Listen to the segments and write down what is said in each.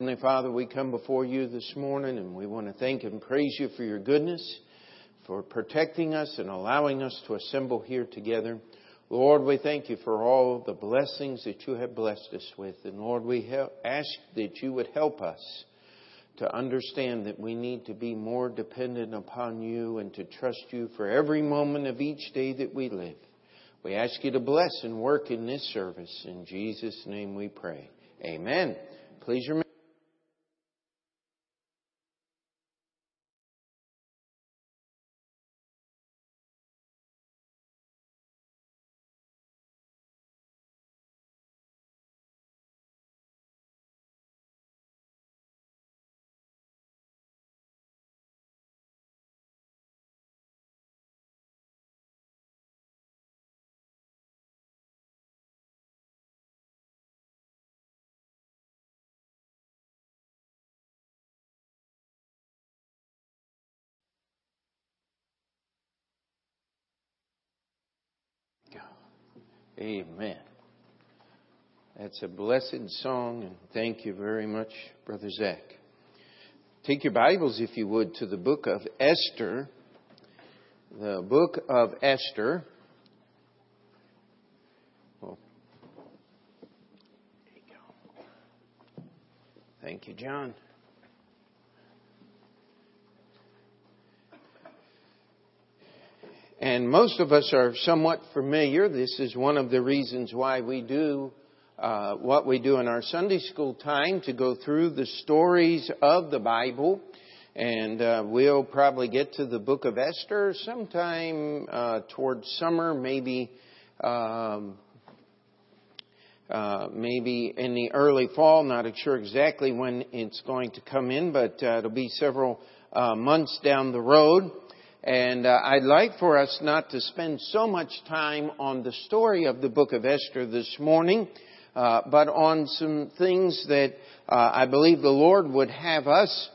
Heavenly Father, we come before you this morning and we want to thank and praise you for your goodness, for protecting us and allowing us to assemble here together. Lord, we thank you for all the blessings that you have blessed us with. And Lord, we ask that you would help us to understand that we need to be more dependent upon you and to trust you for every moment of each day that we live. We ask you to bless and work in this service. In Jesus' name we pray. Amen. Please remember. Amen. That's a blessed song, and thank you very much, Brother Zach. Take your Bibles, if you would, to the book of Esther. The book of Esther. Well, there you go. Thank you, John. And most of us are somewhat familiar. This is one of the reasons why we do what we do in our Sunday school time, to go through the stories of the Bible. And we'll probably get to the book of Esther sometime towards summer, maybe in the early fall. Not sure exactly when it's going to come in, but it'll be several months down the road. And I'd like for us not to spend so much time on the story of the book of Esther this morning, but on some things that I believe the Lord would have us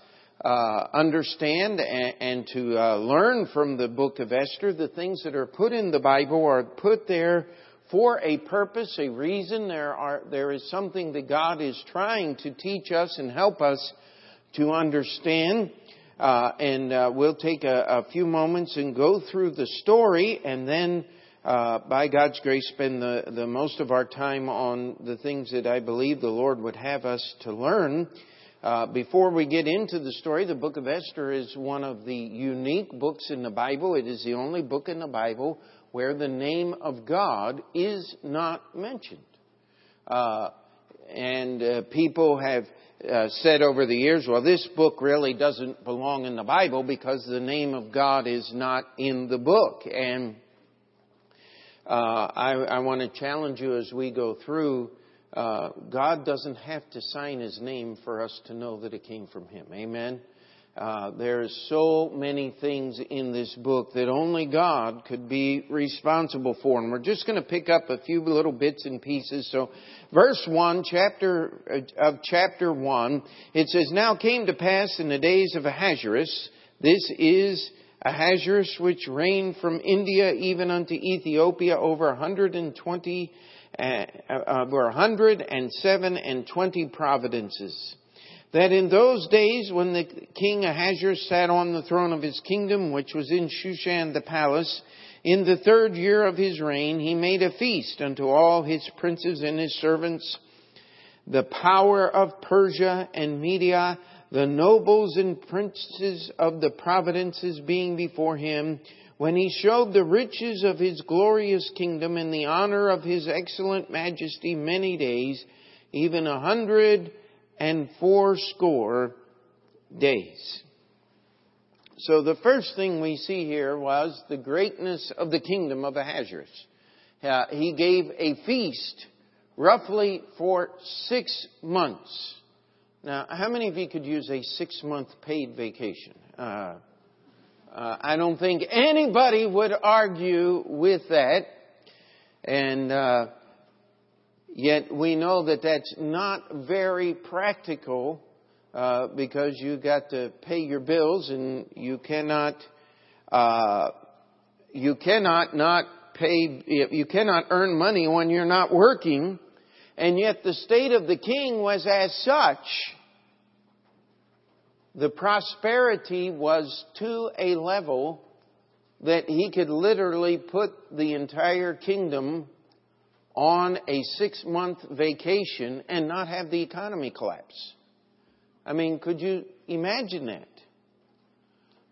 understand and to learn from the book of Esther. The things that are put in the Bible are put there for a purpose, a reason. There is something that God is trying to teach us and help us to understand. And we'll take a few moments and go through the story, and then, by God's grace, spend the most of our time on the things that I believe the Lord would have us to learn. Before we get into the story, the book of Esther is one of the unique books in the Bible. It is the only book in the Bible where the name of God is not mentioned. And people have said over the years, well, this book really doesn't belong in the Bible because the name of God is not in the book. And I want to challenge you as we go through, God doesn't have to sign his name for us to know that it came from him. Amen. There are so many things in this book that only God could be responsible for. And we're just going to pick up a few little bits and pieces. So verse 1, chapter 1, it says, Now came to pass in the days of Ahasuerus, this is Ahasuerus which reigned from India even unto Ethiopia over 127 and 20 providences. That in those days when the king Ahasuerus sat on the throne of his kingdom, which was in Shushan the palace, in the third year of his reign, he made a feast unto all his princes and his servants, the power of Persia and Media, the nobles and princes of the provinces being before him, when he showed the riches of his glorious kingdom and the honor of his excellent majesty many days, even 180 and fourscore days. So the first thing we see here was the greatness of the kingdom of Ahasuerus. He gave a feast roughly for 6 months. Now, how many of you could use a 6-month paid vacation? I don't think anybody would argue with that. And yet we know that that's not very practical because you got to pay your bills, and you cannot earn money when you're not working. And yet the state of the king was as such the prosperity was to a level that he could literally put the entire kingdom on a 6-month vacation and not have the economy collapse. I mean, could you imagine that?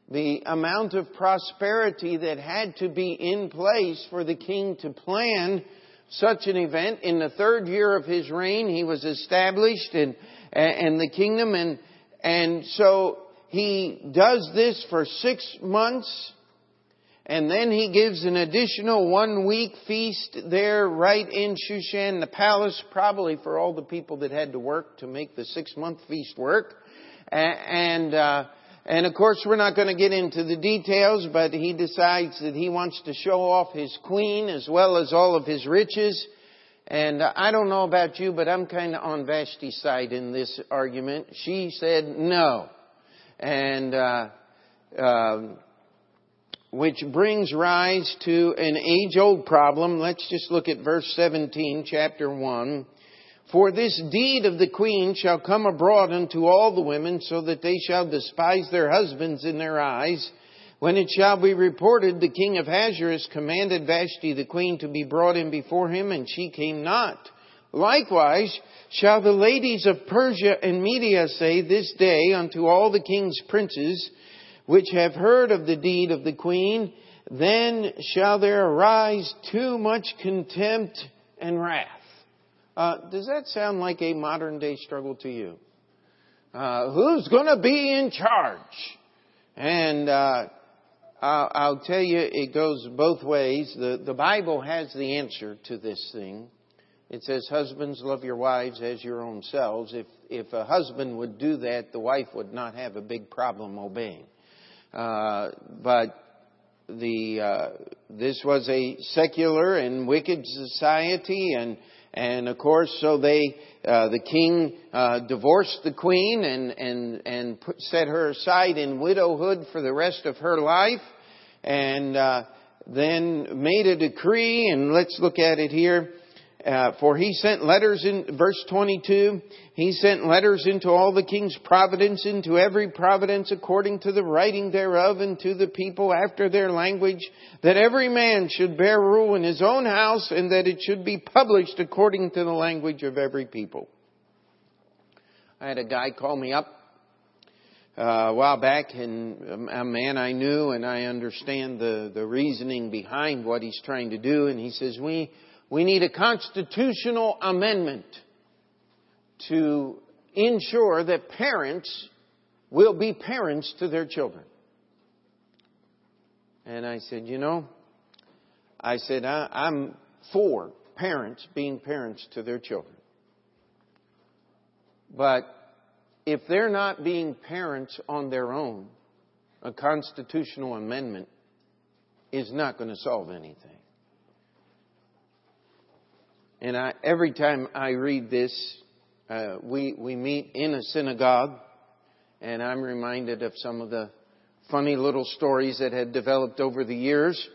The amount of prosperity that had to be in place for the king to plan such an event. In the third year of his reign, he was established in the kingdom. And so he does this for 6 months. And then he gives an additional 1 week feast there right in Shushan, the palace, probably for all the people that had to work to make the 6-month feast work. And of course, we're not going to get into the details, but he decides that he wants to show off his queen as well as all of his riches. And I don't know about you, but I'm kind of on Vashti's side in this argument. She said no. And which brings rise to an age-old problem. Let's just look at verse 17, chapter 1. For this deed of the queen shall come abroad unto all the women, so that they shall despise their husbands in their eyes. When it shall be reported, the king of Ahasuerus commanded Vashti the queen to be brought in before him, and she came not. Likewise shall the ladies of Persia and Media say this day unto all the king's princes, which have heard of the deed of the queen, then shall there arise too much contempt and wrath. Does that sound like a modern day struggle to you? Who's going to be in charge? And I'll tell you, it goes both ways. The Bible has the answer to this thing. It says, husbands, love your wives as your own selves. If a husband would do that, the wife would not have a big problem obeying. But this was a secular and wicked society, and of course, so the king divorced the queen and set her aside in widowhood for the rest of her life, and then made a decree. And let's look at it here. For he sent letters in verse 22. He sent letters into all the king's provinces, into every province according to the writing thereof, and to the people after their language, that every man should bear rule in his own house, and that it should be published according to the language of every people. I had a guy call me up a while back, and a man I knew, and I understand the reasoning behind what he's trying to do. And he says, We need a constitutional amendment to ensure that parents will be parents to their children. And I said, I'm for parents being parents to their children. But if they're not being parents on their own, a constitutional amendment is not going to solve anything. And every time I read this, we meet in a synagogue, and I'm reminded of some of the funny little stories that had developed over the years.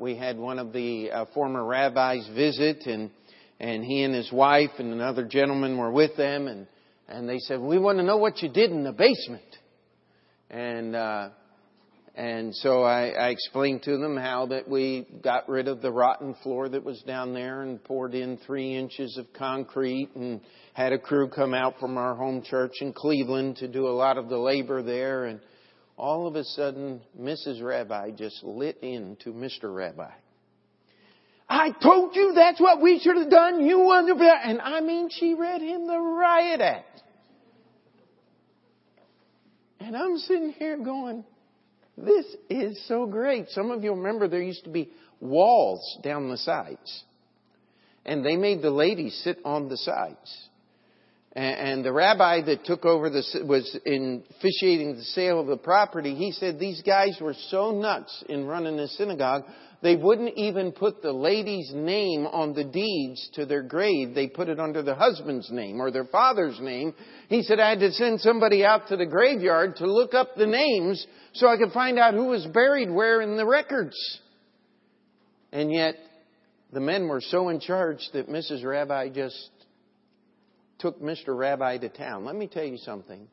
We had one of the former rabbis visit, and he and his wife and another gentleman were with them, and they said, "We want to know what you did in the basement." And so I explained to them how that we got rid of the rotten floor that was down there and poured in 3 inches of concrete, and had a crew come out from our home church in Cleveland to do a lot of the labor there. And all of a sudden, Mrs. Rabbi just lit into Mr. Rabbi. "I told you that's what we should have done. You wonder." And I mean, she read him the riot act. And I'm sitting here going, this is so great. Some of you remember there used to be walls down the sides. And they made the ladies sit on the sides. And the rabbi that took over was officiating the sale of the property. He said these guys were so nuts in running the synagogue, they wouldn't even put the lady's name on the deeds to their grave. They put it under the husband's name or their father's name. He said, "I had to send somebody out to the graveyard to look up the names so I could find out who was buried where in the records." And yet, the men were so in charge that Mrs. Rabbi just took Mr. Rabbi to town. Let me tell you something.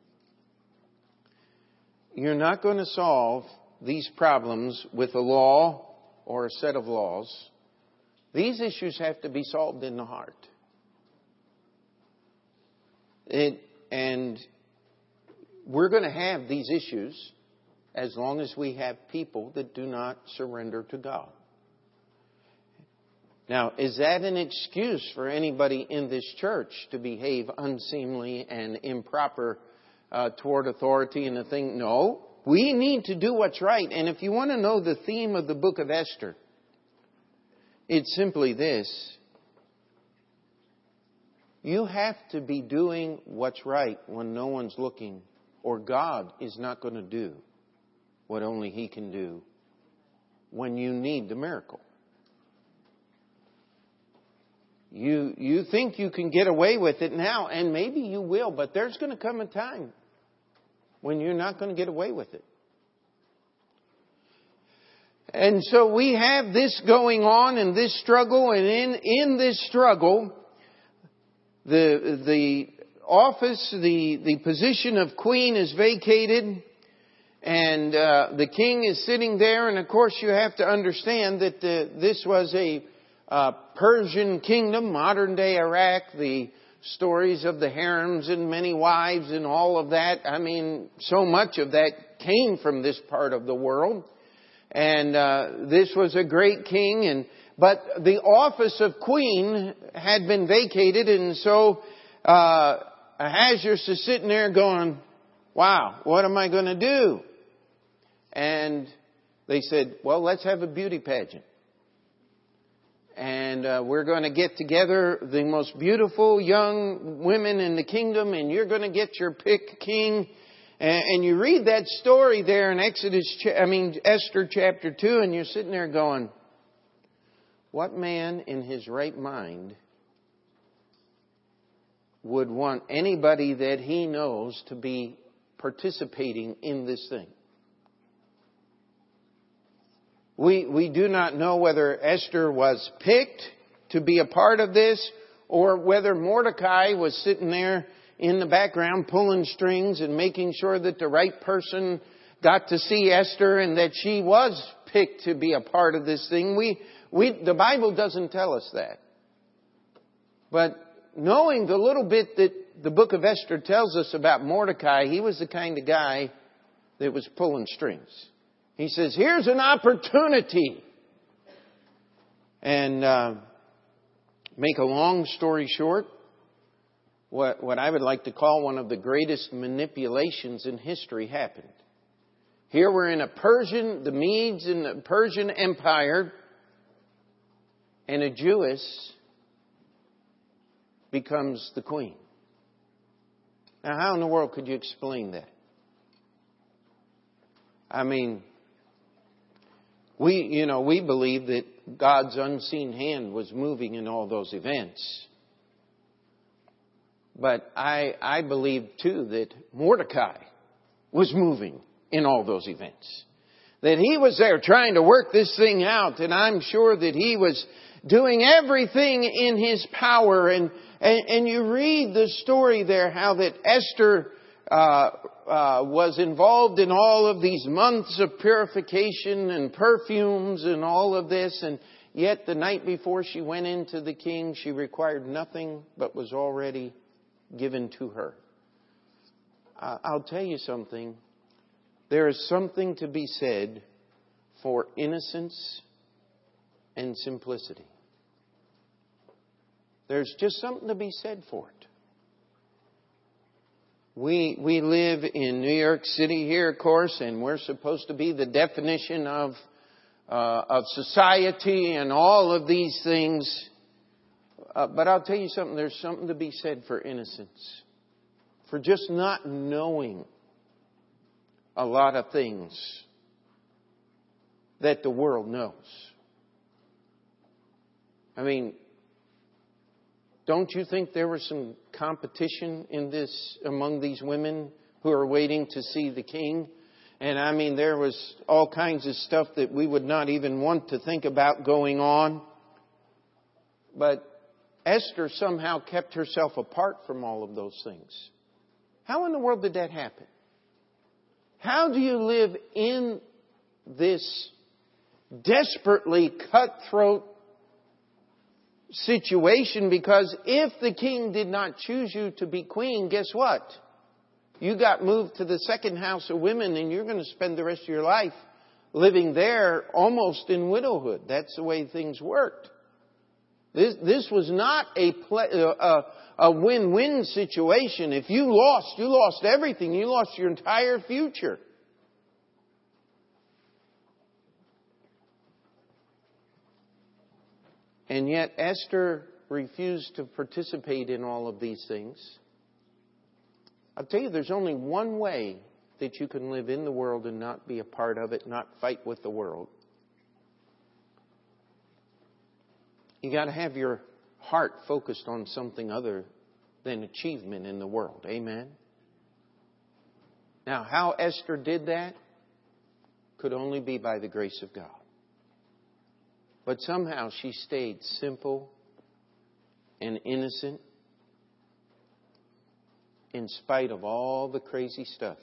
You're not going to solve these problems with a law or a set of laws. These issues have to be solved in the heart. And we're going to have these issues as long as we have people that do not surrender to God. Now, is that an excuse for anybody in this church to behave unseemly and improper toward authority and the thing? No, we need to do what's right. And if you want to know the theme of the book of Esther, it's simply this. You have to be doing what's right when no one's looking, or God is not going to do what only He can do when you need the miracle. You think you can get away with it now, and maybe you will, but there's going to come a time when you're not going to get away with it. And so we have this going on in this struggle, and in this struggle, the position of queen is vacated, and the king is sitting there. And of course, you have to understand that this was a Persian kingdom, modern day Iraq. The stories of the harems and many wives and all of that. I mean, so much of that came from this part of the world. And this was a great king, but the office of queen had been vacated, and so Ahasuerus is sitting there going, wow, what am I going to do? And they said, well, let's have a beauty pageant. And we're going to get together the most beautiful young women in the kingdom, and you're going to get your pick, king. And you read that story there in Esther chapter 2, and you're sitting there going, what man in his right mind would want anybody that he knows to be participating in this thing? We do not know whether Esther was picked to be a part of this, or whether Mordecai was sitting there in the background pulling strings and making sure that the right person got to see Esther and that she was picked to be a part of this thing. The Bible doesn't tell us that. But knowing the little bit that the book of Esther tells us about Mordecai, he was the kind of guy that was pulling strings. He says, here's an opportunity. And make a long story short, what I would like to call one of the greatest manipulations in history happened. Here we're in the Medes in the Persian Empire, and a Jewess becomes the queen. Now, how in the world could you explain that? I mean, we believe that God's unseen hand was moving in all those events. But I believe, too, that Mordecai was moving in all those events. That he was there trying to work this thing out. And I'm sure that he was doing everything in his power. And you read the story there, how that Esther was involved in all of these months of purification and perfumes and all of this. And yet the night before she went into the king, she required nothing but was already given to her. I'll tell you something. There is something to be said for innocence and simplicity. There's just something to be said for it. We live in New York City here, of course, and we're supposed to be the definition of society and all of these things. But I'll tell you something, there's something to be said for innocence. For just not knowing a lot of things that the world knows. I mean, don't you think there was some competition in this among these women who are waiting to see the king? And I mean, there was all kinds of stuff that we would not even want to think about going on. But Esther somehow kept herself apart from all of those things. How in the world did that happen? How do you live in this desperately cutthroat situation? Because if the king did not choose you to be queen, guess what? You got moved to the second house of women, and you're going to spend the rest of your life living there almost in widowhood. That's the way things worked. This was not a win-win situation. If you lost everything. You lost your entire future. And yet Esther refused to participate in all of these things. I'll tell you, there's only one way that you can live in the world and not be a part of it, not fight with the world. You got to have your heart focused on something other than achievement in the world. Amen? Now, how Esther did that could only be by the grace of God. But somehow she stayed simple and innocent in spite of all the crazy stuff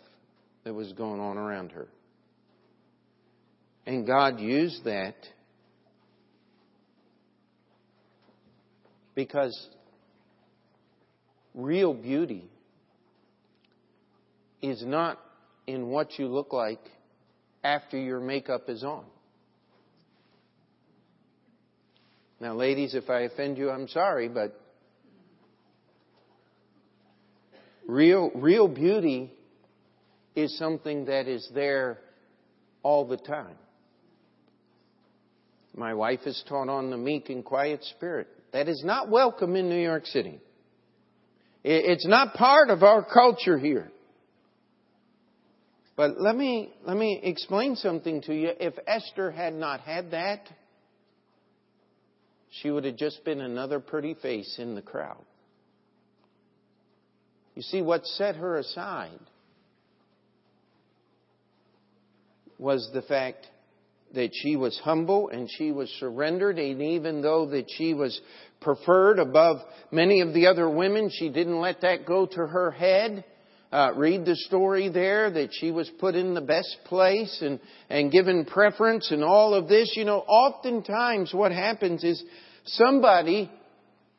that was going on around her. And God used that because real beauty is not in what you look like after your makeup is on. Now, ladies, if I offend you, I'm sorry, but real beauty is something that is there all the time. My wife is taught on the meek and quiet spirit. That is not welcome in New York City. It's not part of our culture here. But let me explain something to you. If Esther had not had that, she would have just been another pretty face in the crowd. You see, what set her aside was the fact that she was humble and she was surrendered. And even though that she was preferred above many of the other women, she didn't let that go to her head. Read the story there that she was put in the best place and given preference and all of this. You know, oftentimes what happens is somebody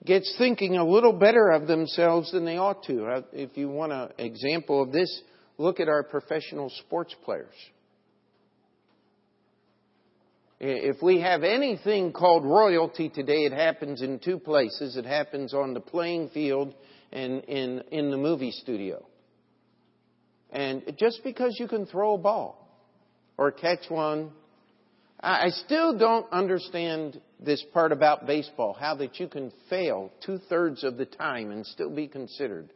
gets thinking a little better of themselves than they ought to. If you want an example of this, look at our professional sports players. If we have anything called royalty today, it happens in two places. It happens on the playing field and in the movie studio. And just because you can throw a ball or catch one, I still don't understand this part about baseball, how that you can fail 2/3 of the time and still be considered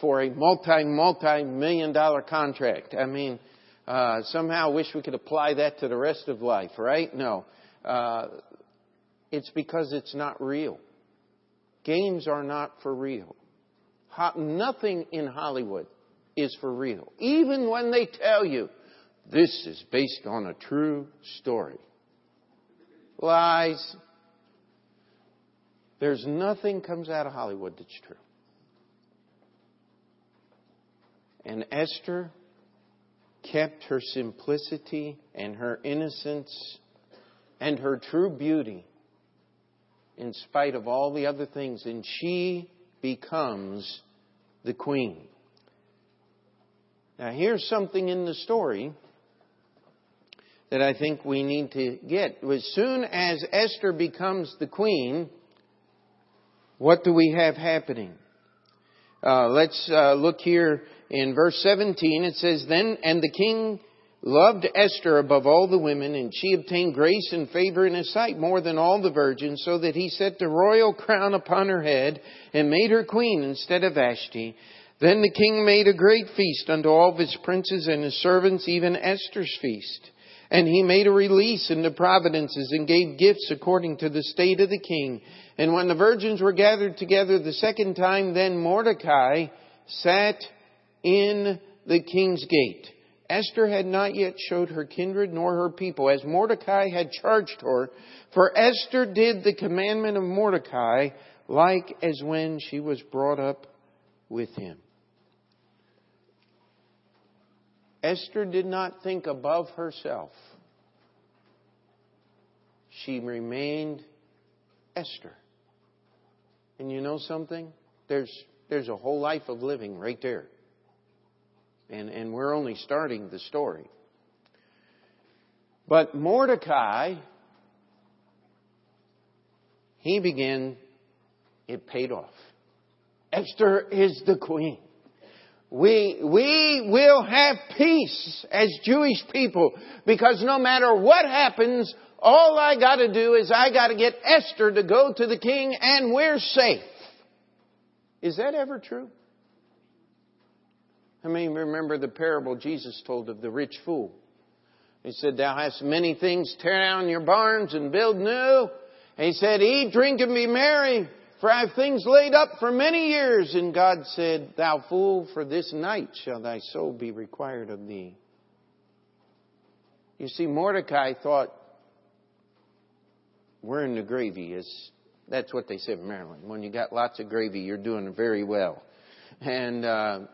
for a multi-million-dollar contract. I mean, somehow wish we could apply that to the rest of life, right? No. It's because it's not real. Games are not for real. Nothing in Hollywood is for real. Even when they tell you, this is based on a true story. Lies. There's nothing comes out of Hollywood that's true. And Esther kept her simplicity and her innocence and her true beauty in spite of all the other things. And she becomes the queen. Now, here's something in the story that I think we need to get. As soon as Esther becomes the queen, what do we have happening? Let's look here in verse 17. It says, And the king loved Esther above all the women, and she obtained grace and favor in his sight more than all the virgins, so that he set the royal crown upon her head and made her queen instead of Vashti. Then the king made a great feast unto all of his princes and his servants, even Esther's feast. And he made a release into providences and gave gifts according to the state of the king. And when the virgins were gathered together the second time, then Mordecai sat in the king's gate. Esther had not yet showed her kindred nor her people, as Mordecai had charged her. For Esther did the commandment of Mordecai, like as when she was brought up with him. Esther did not think above herself. She remained Esther. And you know something? There's a whole life of living right there. And we're only starting the story. But Mordecai, it paid off. Esther is the queen. We will have peace as Jewish people, because no matter what happens, all I got to do is I got to get Esther to go to the king and we're safe. Is that ever true? I mean, remember the parable Jesus told of the rich fool. He said, "Thou hast many things, tear down your barns and build new." And he said, "Eat, drink, and be merry, for I have things laid up for many years." And God said, "Thou fool, for this night shall thy soul be required of thee." You see, Mordecai thought, we're in the gravy. That's what they said in Maryland. When you got lots of gravy, you're doing very well. And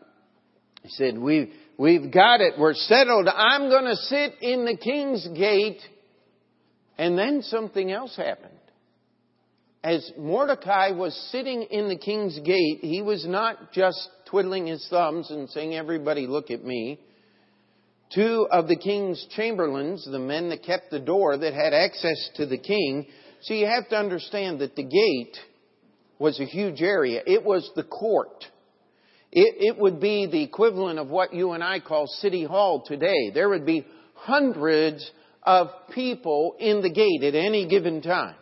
he said, we've got it. We're settled. I'm going to sit in the king's gate. And then something else happened. As Mordecai was sitting in the king's gate, he was not just twiddling his thumbs and saying, "Everybody look at me." Two of the king's chamberlains, the men that kept the door that had access to the king. So you have to understand that the gate was a huge area. It was the court. It would be the equivalent of what you and I call City Hall today. There would be hundreds of people in the gate at any given time.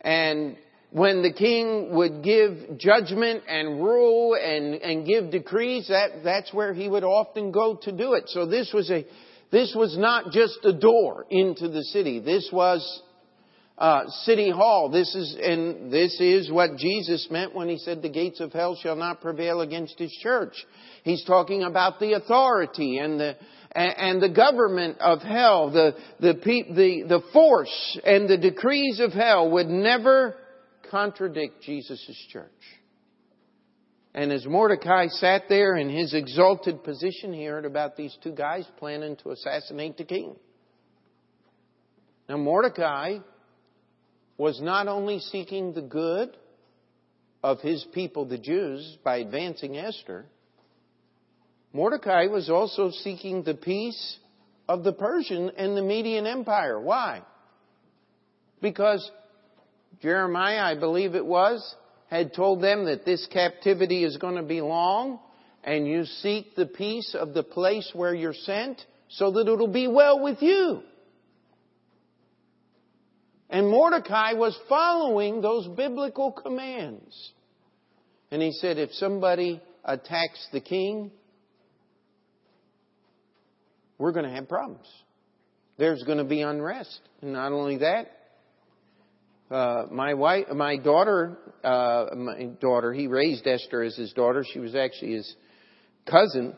And when the king would give judgment and rule and give decrees, that's where he would often go to do it. So this was not just a door into the city. This was City Hall. This is what Jesus meant when he said the gates of hell shall not prevail against his church. He's talking about the authority and the government of hell, the force and the decrees of hell would never contradict Jesus' church. And as Mordecai sat there in his exalted position, he heard about these two guys planning to assassinate the king. Now Mordecai was not only seeking the good of his people, the Jews, by advancing Esther, Mordecai was also seeking the peace of the Persian and the Median Empire. Why? Because Jeremiah, I believe it was, had told them that this captivity is going to be long, and you seek the peace of the place where you're sent so that it'll be well with you. And Mordecai was following those biblical commands. And he said, if somebody attacks the king, we're going to have problems. There's going to be unrest. And not only that, my daughter, he raised Esther as his daughter. She was actually his cousin.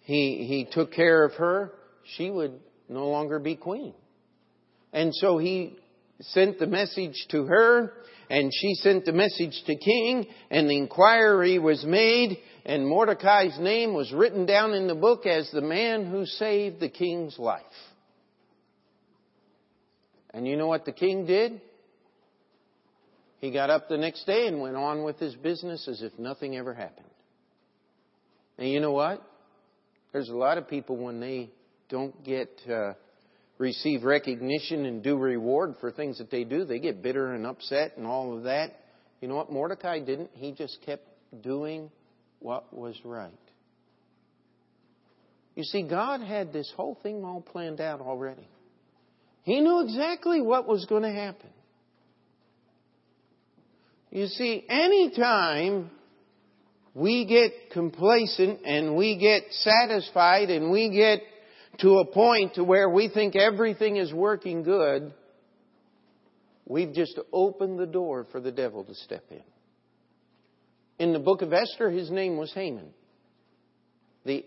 He took care of her. She would no longer be queen. And so he sent the message to her, and she sent the message to king, and the inquiry was made, and Mordecai's name was written down in the book as the man who saved the king's life. And you know what the king did? He got up the next day and went on with his business as if nothing ever happened. And you know what? There's a lot of people when they don't receive recognition and due reward for things that they do, they get bitter and upset and all of that. You know what Mordecai didn't? He just kept doing what was right. You see, God had this whole thing all planned out already. He knew exactly what was going to happen. You see, anytime we get complacent and we get satisfied and we get to a point to where we think everything is working good, we've just opened the door for the devil to step in. In the book of Esther, his name was Haman, the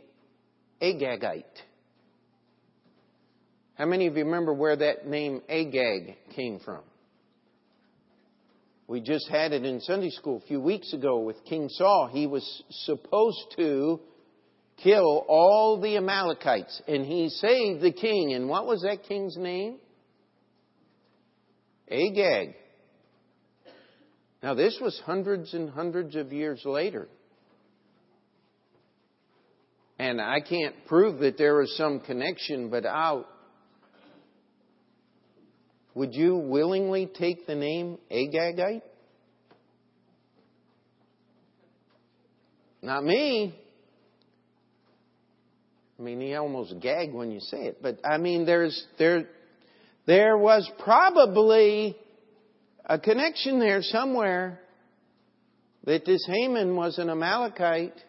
Agagite. How many of you remember where that name Agag came from? We just had it in Sunday school a few weeks ago with King Saul. He was supposed to kill all the Amalekites. And he saved the king. And what was that king's name? Agag. Now, this was hundreds and hundreds of years later. And I can't prove that there was some connection, but would you willingly take the name Agagite? Not me. I mean, you almost gag when you say it. But, I mean, there was probably a connection there somewhere that this Haman was an Amalekite.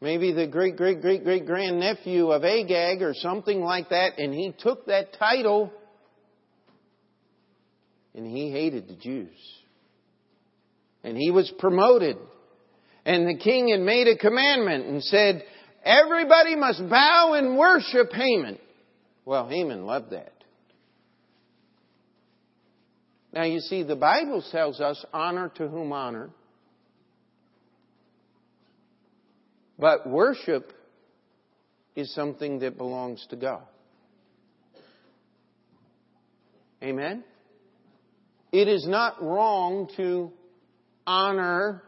Maybe the great-great-great-great-grandnephew of Agag or something like that. And he took that title and he hated the Jews. And he was promoted. And the king had made a commandment and said, everybody must bow and worship Haman. Well, Haman loved that. Now, you see, the Bible tells us honor to whom honor. But worship is something that belongs to God. Amen? It is not wrong to honor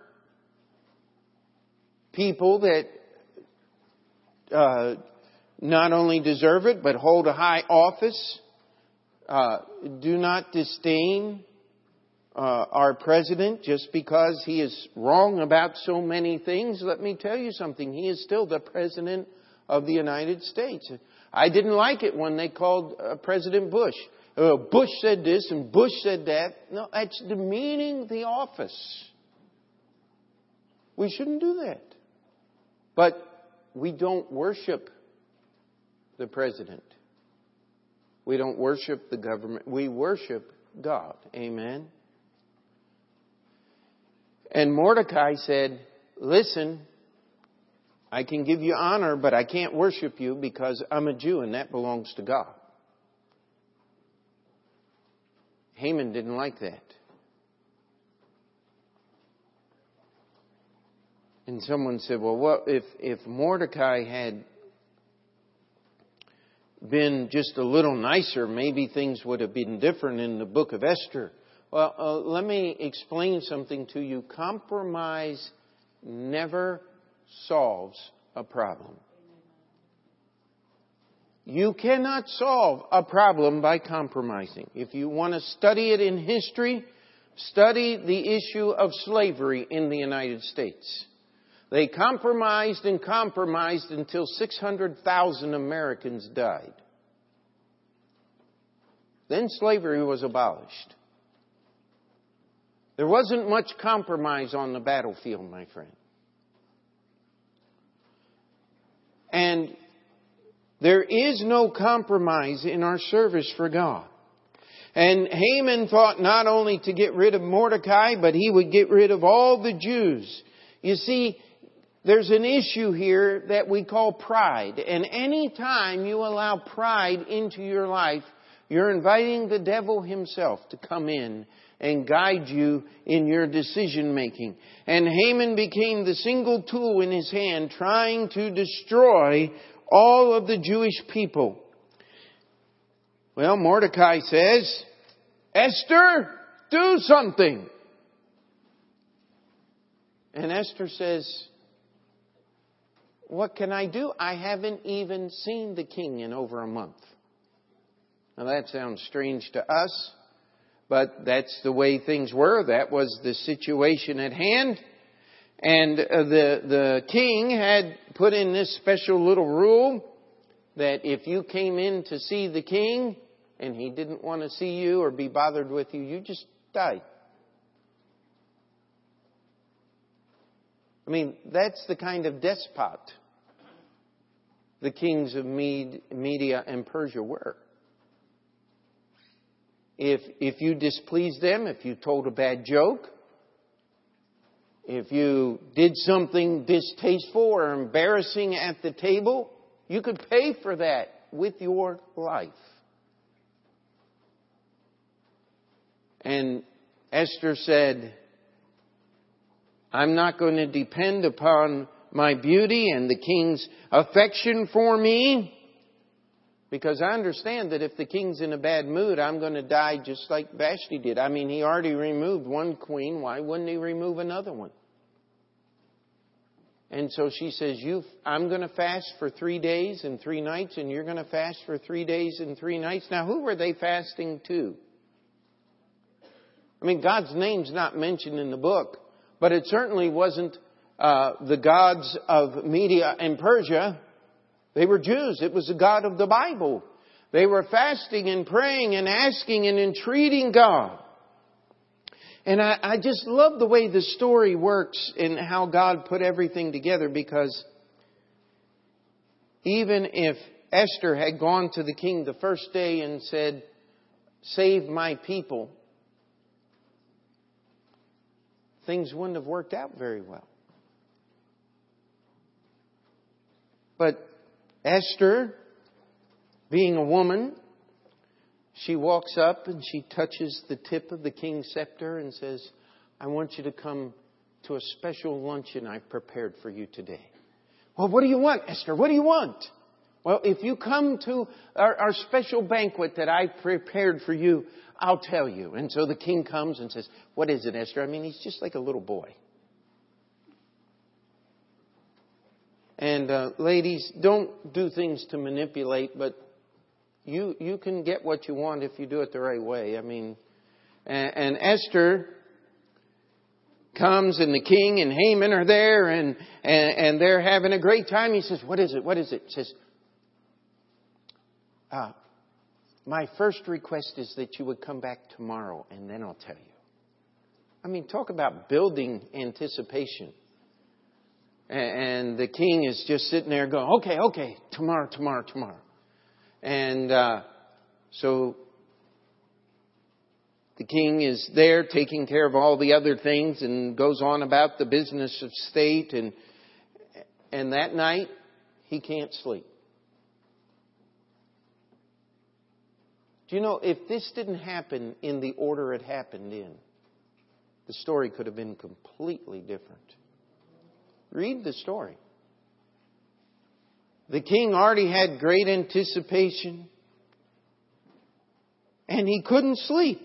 people that not only deserve it, but hold a high office. Do not disdain our president just because he is wrong about so many things. Let me tell you something. He is still the president of the United States. I didn't like it when they called President Bush. Bush said this and Bush said that. No, that's demeaning the office. We shouldn't do that. But we don't worship the president. We don't worship the government. We worship God. Amen. And Mordecai said, listen, I can give you honor, but I can't worship you because I'm a Jew and that belongs to God. Haman didn't like that. And someone said, well, what if Mordecai had been just a little nicer, maybe things would have been different in the book of Esther. Well, let me explain something to you. Compromise never solves a problem. You cannot solve a problem by compromising. If you want to study it in history, study the issue of slavery in the United States. They compromised and compromised until 600,000 Americans died. Then slavery was abolished. There wasn't much compromise on the battlefield, my friend. And there is no compromise in our service for God. And Haman thought not only to get rid of Mordecai, but he would get rid of all the Jews. You see, there's an issue here that we call pride. And any time you allow pride into your life, you're inviting the devil himself to come in and guide you in your decision making. And Haman became the single tool in his hand trying to destroy all of the Jewish people. Well, Mordecai says, Esther, do something. And Esther says, what can I do? I haven't even seen the king in over a month. Now that sounds strange to us, but that's the way things were. That was the situation at hand. And the king had put in this special little rule that if you came in to see the king and he didn't want to see you or be bothered with you, you just died. I mean, that's the kind of despot the kings of Media and Persia were. If you displeased them, if you told a bad joke, if you did something distasteful or embarrassing at the table, you could pay for that with your life. And Esther said, I'm not going to depend upon my beauty and the king's affection for me. Because I understand that if the king's in a bad mood, I'm going to die just like Vashti did. I mean, he already removed one queen. Why wouldn't he remove another one? And so she says, I'm going to fast for 3 days and 3 nights, and you're going to fast for 3 days and 3 nights. Now, who were they fasting to? I mean, God's name's not mentioned in the book, but it certainly wasn't the gods of Media and Persia. They were Jews. It was the God of the Bible. They were fasting and praying and asking and entreating God. And I just love the way the story works and how God put everything together, because even if Esther had gone to the king the first day and said, "Save my people," things wouldn't have worked out very well. But Esther, being a woman, she walks up and she touches the tip of the king's scepter and says, "I want you to come to a special luncheon I've prepared for you today." "Well, what do you want, Esther? What do you want?" "Well, if you come to our special banquet that I prepared for you, I'll tell you." And so the king comes and says, "What is it, Esther?" I mean, he's just like a little boy. And ladies, don't do things to manipulate, but you can get what you want if you do it the right way. I mean, and Esther comes, and the king and Haman are there, and they're having a great time. He says, "What is it? What is it?" He says, "My first request is that you would come back tomorrow, and then I'll tell you." I mean, talk about building anticipation. And the king is just sitting there going, okay, tomorrow. And so the king is there taking care of all the other things and goes on about the business of state. And that night, he can't sleep. Do you know, if this didn't happen in the order it happened in, the story could have been completely different. Read the story. The king already had great anticipation, and he couldn't sleep.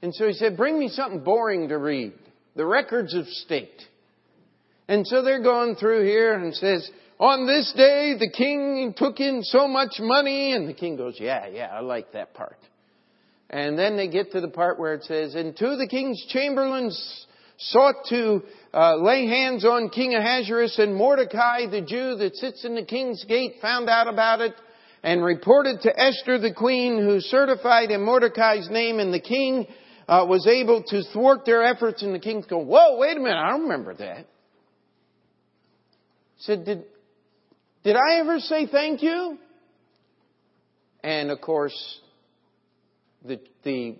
And so he said, "Bring me something boring to read. The records of state." And so they're going through here, and says, "On this day, the king took in so much money." And the king goes, yeah, I like that part. And then they get to the part where it says, "And two of the king's chamberlains sought to lay hands on King Ahasuerus, and Mordecai, the Jew that sits in the king's gate, found out about it and reported to Esther, the queen, who certified in Mordecai's name. And the king was able to thwart their efforts." And the king's going, "Whoa, wait a minute. I don't remember that." He said, Did I ever say thank you?" And of course, the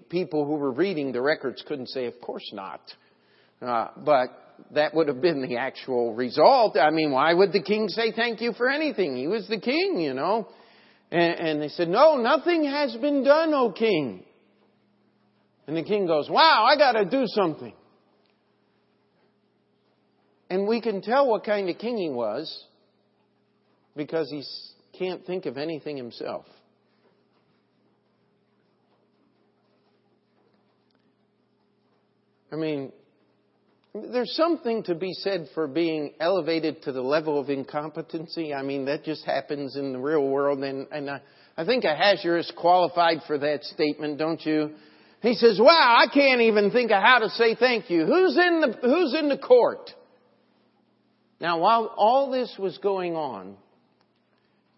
people who were reading the records couldn't say, "Of course not." But that would have been the actual result. I mean, why would the king say thank you for anything? He was the king, you know. And they said, "No, nothing has been done, O king." And the king goes, "Wow, I got to do something." And we can tell what kind of king he was, because he can't think of anything himself. I mean, there's something to be said for being elevated to the level of incompetency. I mean, that just happens in the real world. And I think Ahasuerus qualified for that statement, don't you? He says, "Wow, I can't even think of how to say thank you. Who's in the court?" Now, while all this was going on,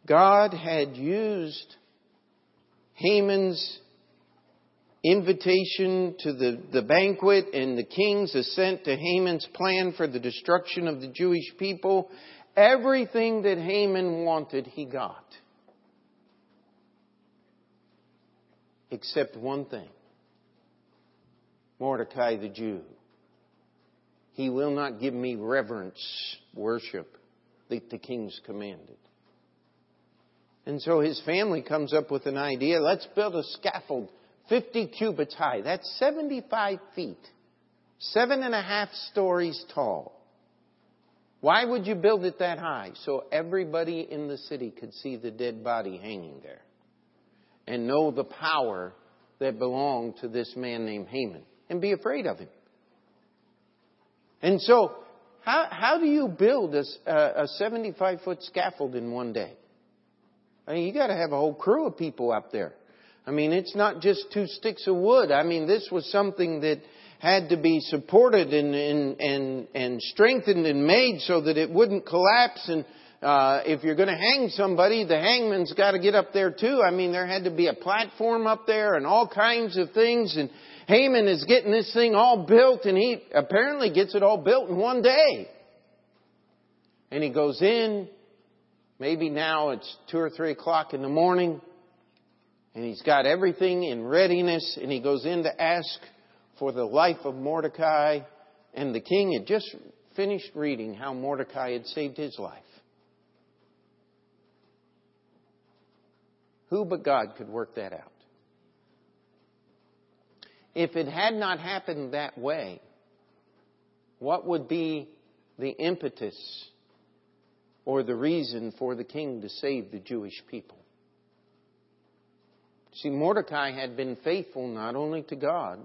God had used Haman's invitation to the banquet and the king's assent to Haman's plan for the destruction of the Jewish people. Everything that Haman wanted, he got. Except one thing. Mordecai the Jew. He will not give me reverence, worship, that the king's commanded. And so his family comes up with an idea. "Let's build a scaffold 50 cubits high." That's 75 feet. 7.5 stories tall. Why would you build it that high? So everybody in the city could see the dead body hanging there and know the power that belonged to this man named Haman and be afraid of him. And so how do you build a 75-foot scaffold in one day? I mean, you got to have a whole crew of people up there. I mean, it's not just two sticks of wood. I mean, this was something that had to be supported and strengthened and made so that it wouldn't collapse. And if you're going to hang somebody, the hangman's got to get up there too. I mean, there had to be a platform up there and all kinds of things. And Haman is getting this thing all built, and he apparently gets it all built in one day. And he goes in. Maybe now it's 2 or 3 o'clock in the morning, and he's got everything in readiness, and he goes in to ask for the life of Mordecai. And the king had just finished reading how Mordecai had saved his life. Who but God could work that out? If it had not happened that way, what would be the impetus or the reason for the king to save the Jewish people? See, Mordecai had been faithful not only to God,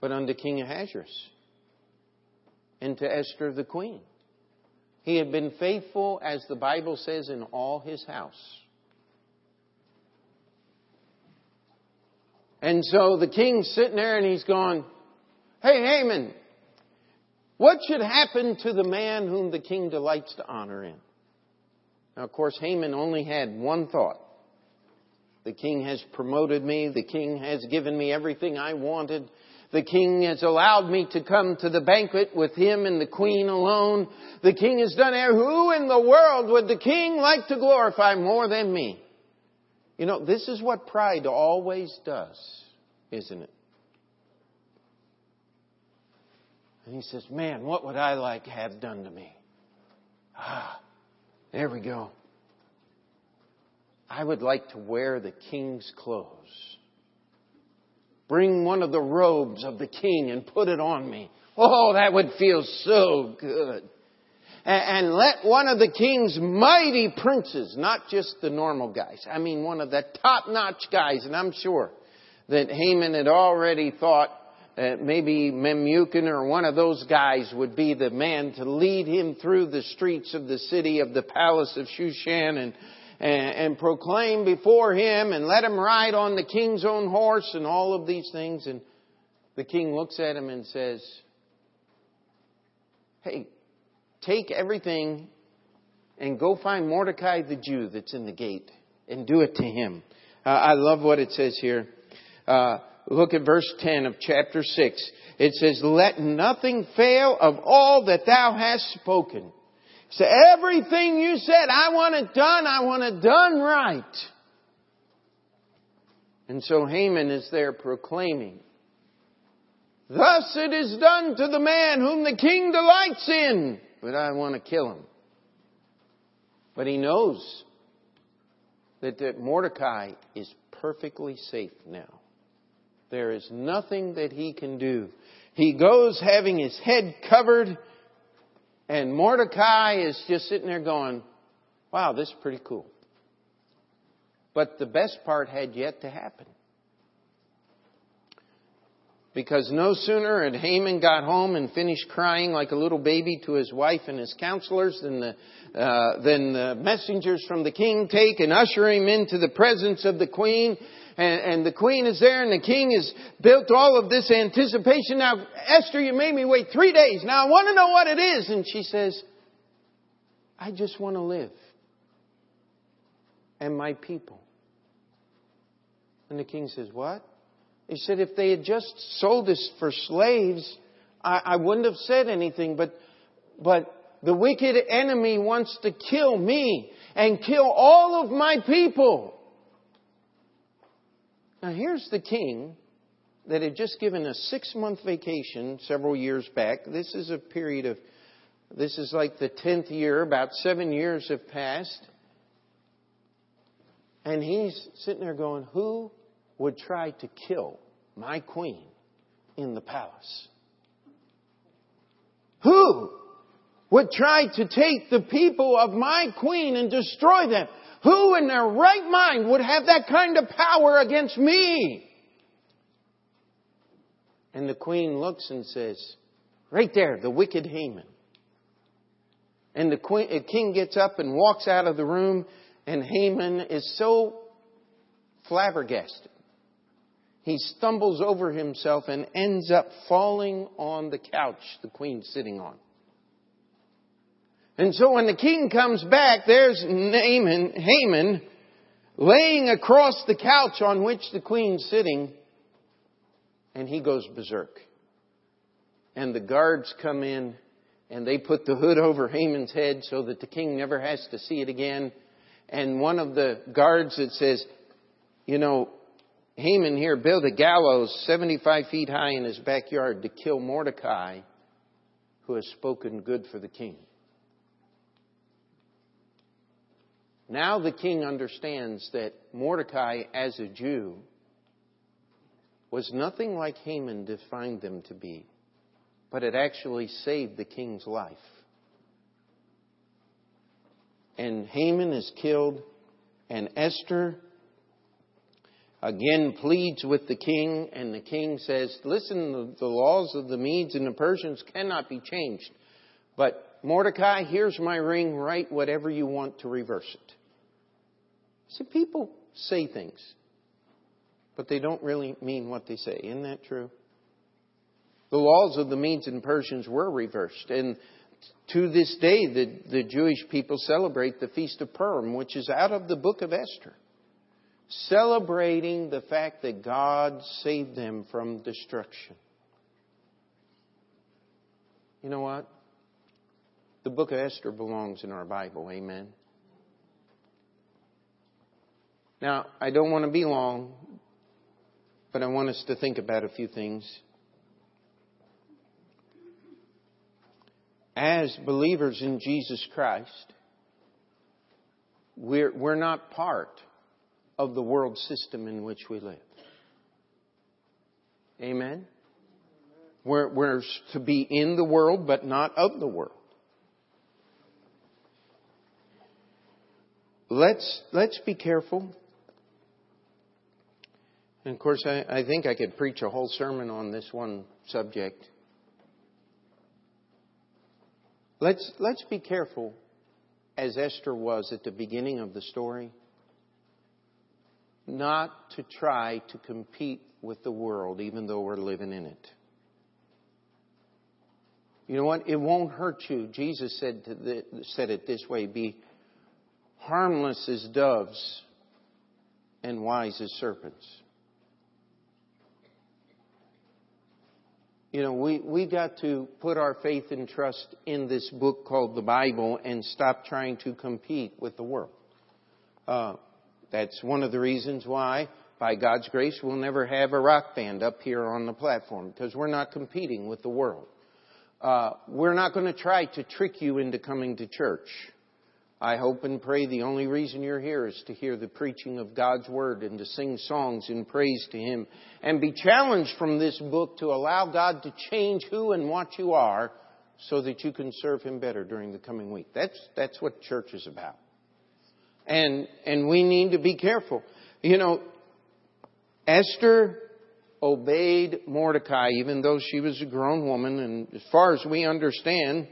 but unto King Ahasuerus and to Esther the queen. He had been faithful, as the Bible says, in all his house. And so the king's sitting there and he's going, "Hey, Haman, what should happen to the man whom the king delights to honor in?" Now, of course, Haman only had one thought. The king has promoted me. The king has given me everything I wanted. The king has allowed me to come to the banquet with him and the queen alone. The king has done it. Who in the world would the king like to glorify more than me? You know, this is what pride always does, isn't it? And he says, "Man, what would I like to have done to me? Ah, there we go. I would like to wear the king's clothes. Bring one of the robes of the king and put it on me. Oh, that would feel so good. And let one of the king's mighty princes," not just the normal guys, I mean one of the top-notch guys. And I'm sure that Haman had already thought that maybe Memucan or one of those guys would be the man to lead him through the streets of the city of the palace of Shushan and proclaim before him and let him ride on the king's own horse and all of these things. And the king looks at him and says, "Hey, take everything and go find Mordecai the Jew that's in the gate and do it to him." I love what it says here. Look at verse 10 of chapter 6. It says, "Let nothing fail of all that thou hast spoken." So everything you said, I want it done. I want it done right. And so Haman is there proclaiming, "Thus it is done to the man whom the king delights in." But I want to kill him. But he knows that Mordecai is perfectly safe now. There is nothing that he can do. He goes having his head covered, and Mordecai is just sitting there going, "Wow, this is pretty cool." But the best part had yet to happen. Because no sooner had Haman got home and finished crying like a little baby to his wife and his counselors than the messengers from the king take and usher him into the presence of the queen. And the queen is there, and the king has built all of this anticipation. "Now, Esther, you made me wait 3 days. Now, I want to know what it is." And she says, "I just want to live. And my people." And the king says, "What?" He said, "If they had just sold us for slaves, I wouldn't have said anything. But the wicked enemy wants to kill me and kill all of my people." Now, here's the king that had just given a 6-month vacation several years back. This is like the 10th year. About 7 years have passed. And he's sitting there going, "Who would try to kill my queen in the palace? Who would try to take the people of my queen and destroy them. Who in their right mind would have that kind of power against me? And the queen looks and says, right there, the wicked Haman. And the king gets up and walks out of the room, and Haman is so flabbergasted. He stumbles over himself and ends up falling on the couch the queen's sitting on. And so when the king comes back, there's Haman laying across the couch on which the queen's sitting, and he goes berserk. And the guards come in, and they put the hood over Haman's head so that the king never has to see it again. And one of the guards that says, you know, Haman here built a gallows 75 feet high in his backyard to kill Mordecai, who has spoken good for the king. Now the king understands that Mordecai, as a Jew, was nothing like Haman defined them to be, but it actually saved the king's life. And Haman is killed, and Esther again pleads with the king, and the king says, listen, the laws of the Medes and the Persians cannot be changed. But Mordecai, here's my ring, write whatever you want to reverse it. See, people say things, but they don't really mean what they say. Isn't that true? The laws of the Medes and Persians were reversed. And to this day, the Jewish people celebrate the Feast of Purim, which is out of the book of Esther, celebrating the fact that God saved them from destruction. You know what? The book of Esther belongs in our Bible. Amen. Now, I don't want to be long, but I want us to think about a few things. As believers in Jesus Christ, we're not part of the world system in which we live. Amen? We're to be in the world, but not of the world. Let's be careful. And of course, I think I could preach a whole sermon on this one subject. Let's be careful, as Esther was at the beginning of the story, not to try to compete with the world, even though we're living in it. You know what? It won't hurt you. Jesus said it this way, be harmless as doves and wise as serpents. You know, we got to put our faith and trust in this book called the Bible and stop trying to compete with the world. That's one of the reasons why, by God's grace, we'll never have a rock band up here on the platform, because we're not competing with the world. We're not going to try to trick you into coming to church. I hope and pray the only reason you're here is to hear the preaching of God's Word and to sing songs in praise to Him and be challenged from this book to allow God to change who and what you are so that you can serve Him better during the coming week. That's what church is about. And we need to be careful. You know, Esther obeyed Mordecai, even though she was a grown woman, and as far as we understand,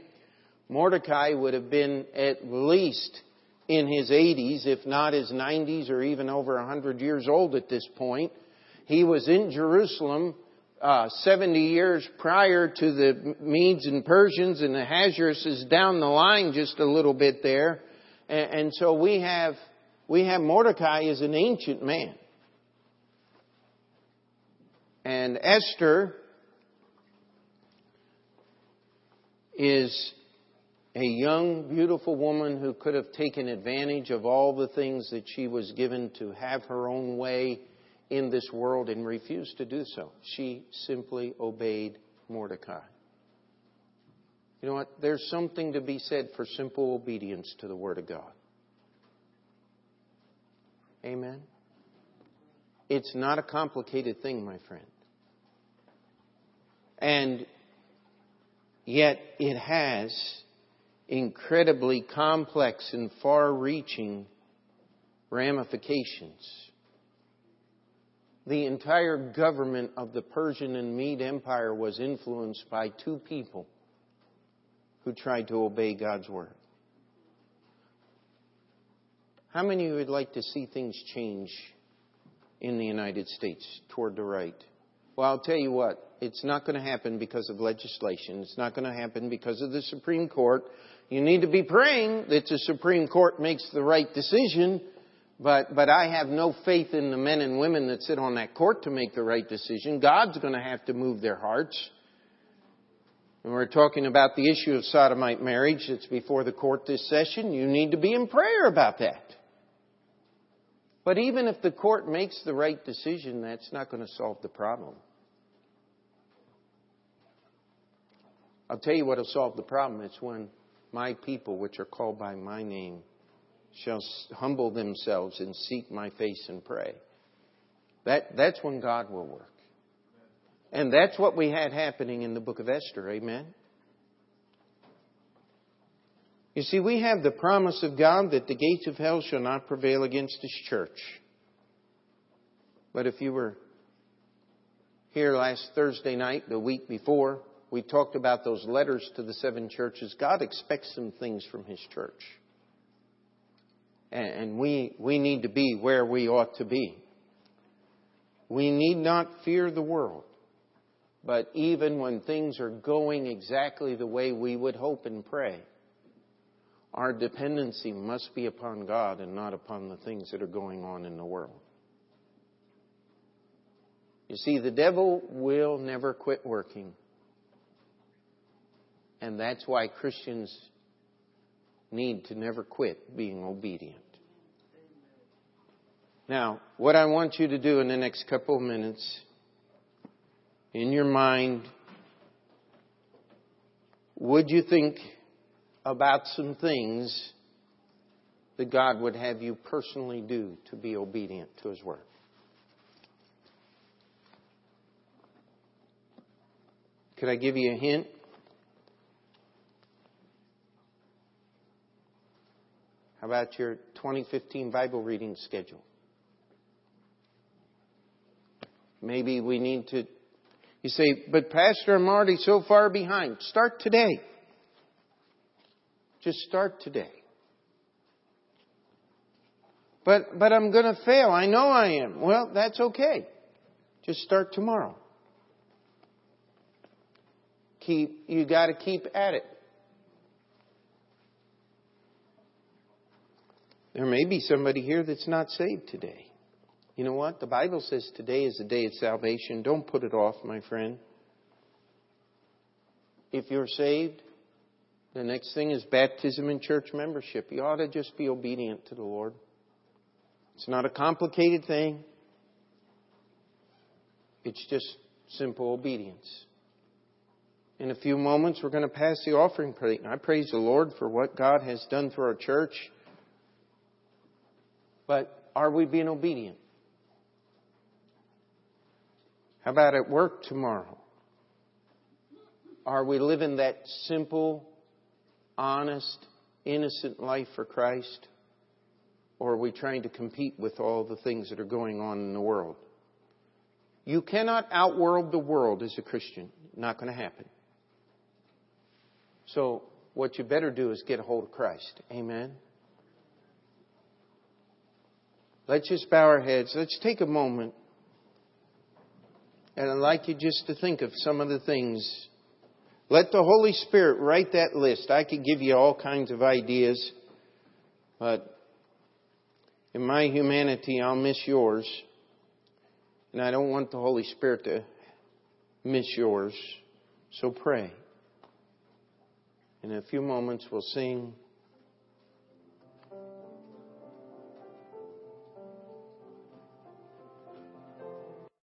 Mordecai would have been at least in his 80s, if not his 90s, or even over 100 years old at this point. He was in Jerusalem 70 years prior to the Medes and Persians, and Ahasuerus is down the line just a little bit there. And so we have Mordecai as an ancient man. And Esther is a young, beautiful woman who could have taken advantage of all the things that she was given to have her own way in this world and refused to do so. She simply obeyed Mordecai. You know what? There's something to be said for simple obedience to the Word of God. Amen? It's not a complicated thing, my friend. And yet it has incredibly complex and far-reaching ramifications. The entire government of the Persian and Mede Empire was influenced by two people who tried to obey God's word. How many of you would like to see things change in the United States toward the right? Well, I'll tell you what. It's not going to happen because of legislation. It's not going to happen because of the Supreme Court. You need to be praying that the Supreme Court makes the right decision. But I have no faith in the men and women that sit on that court to make the right decision. God's going to have to move their hearts. And we're talking about the issue of sodomite marriage that's before the court this session. You need to be in prayer about that. But even if the court makes the right decision, that's not going to solve the problem. I'll tell you what will solve the problem. It's when my people, which are called by my name, shall humble themselves and seek my face and pray. That's when God will work. And that's what we had happening in the book of Esther. Amen? You see, we have the promise of God that the gates of hell shall not prevail against His church. But if you were here last Thursday night, the week before, we talked about those letters to the seven churches. God expects some things from His church. And we need to be where we ought to be. We need not fear the world. But even when things are going exactly the way we would hope and pray, our dependency must be upon God and not upon the things that are going on in the world. You see, the devil will never quit working. And that's why Christians need to never quit being obedient. Now, what I want you to do in the next couple of minutes, in your mind, would you think about some things that God would have you personally do to be obedient to His word? Could I give you a hint? How about your 2015 Bible reading schedule? Maybe we need to... You say, but Pastor, I'm already so far behind. Start today. Just start today. But I'm going to fail. I know I am. Well, that's okay. Just start tomorrow. You got to keep at it. There may be somebody here that's not saved today. You know what? The Bible says today is the day of salvation. Don't put it off, my friend. If you're saved, the next thing is baptism and church membership. You ought to just be obedient to the Lord. It's not a complicated thing. It's just simple obedience. In a few moments, we're going to pass the offering plate. I praise the Lord for what God has done for our church. But are we being obedient? How about at work tomorrow? Are we living that simple, honest, innocent life for Christ? Or are we trying to compete with all the things that are going on in the world? You cannot outworld the world as a Christian. Not going to happen. So what you better do is get a hold of Christ. Amen? Let's just bow our heads. Let's take a moment. And I'd like you just to think of some of the things. Let the Holy Spirit write that list. I could give you all kinds of ideas. But in my humanity, I'll miss yours. And I don't want the Holy Spirit to miss yours. So pray. In a few moments, we'll sing.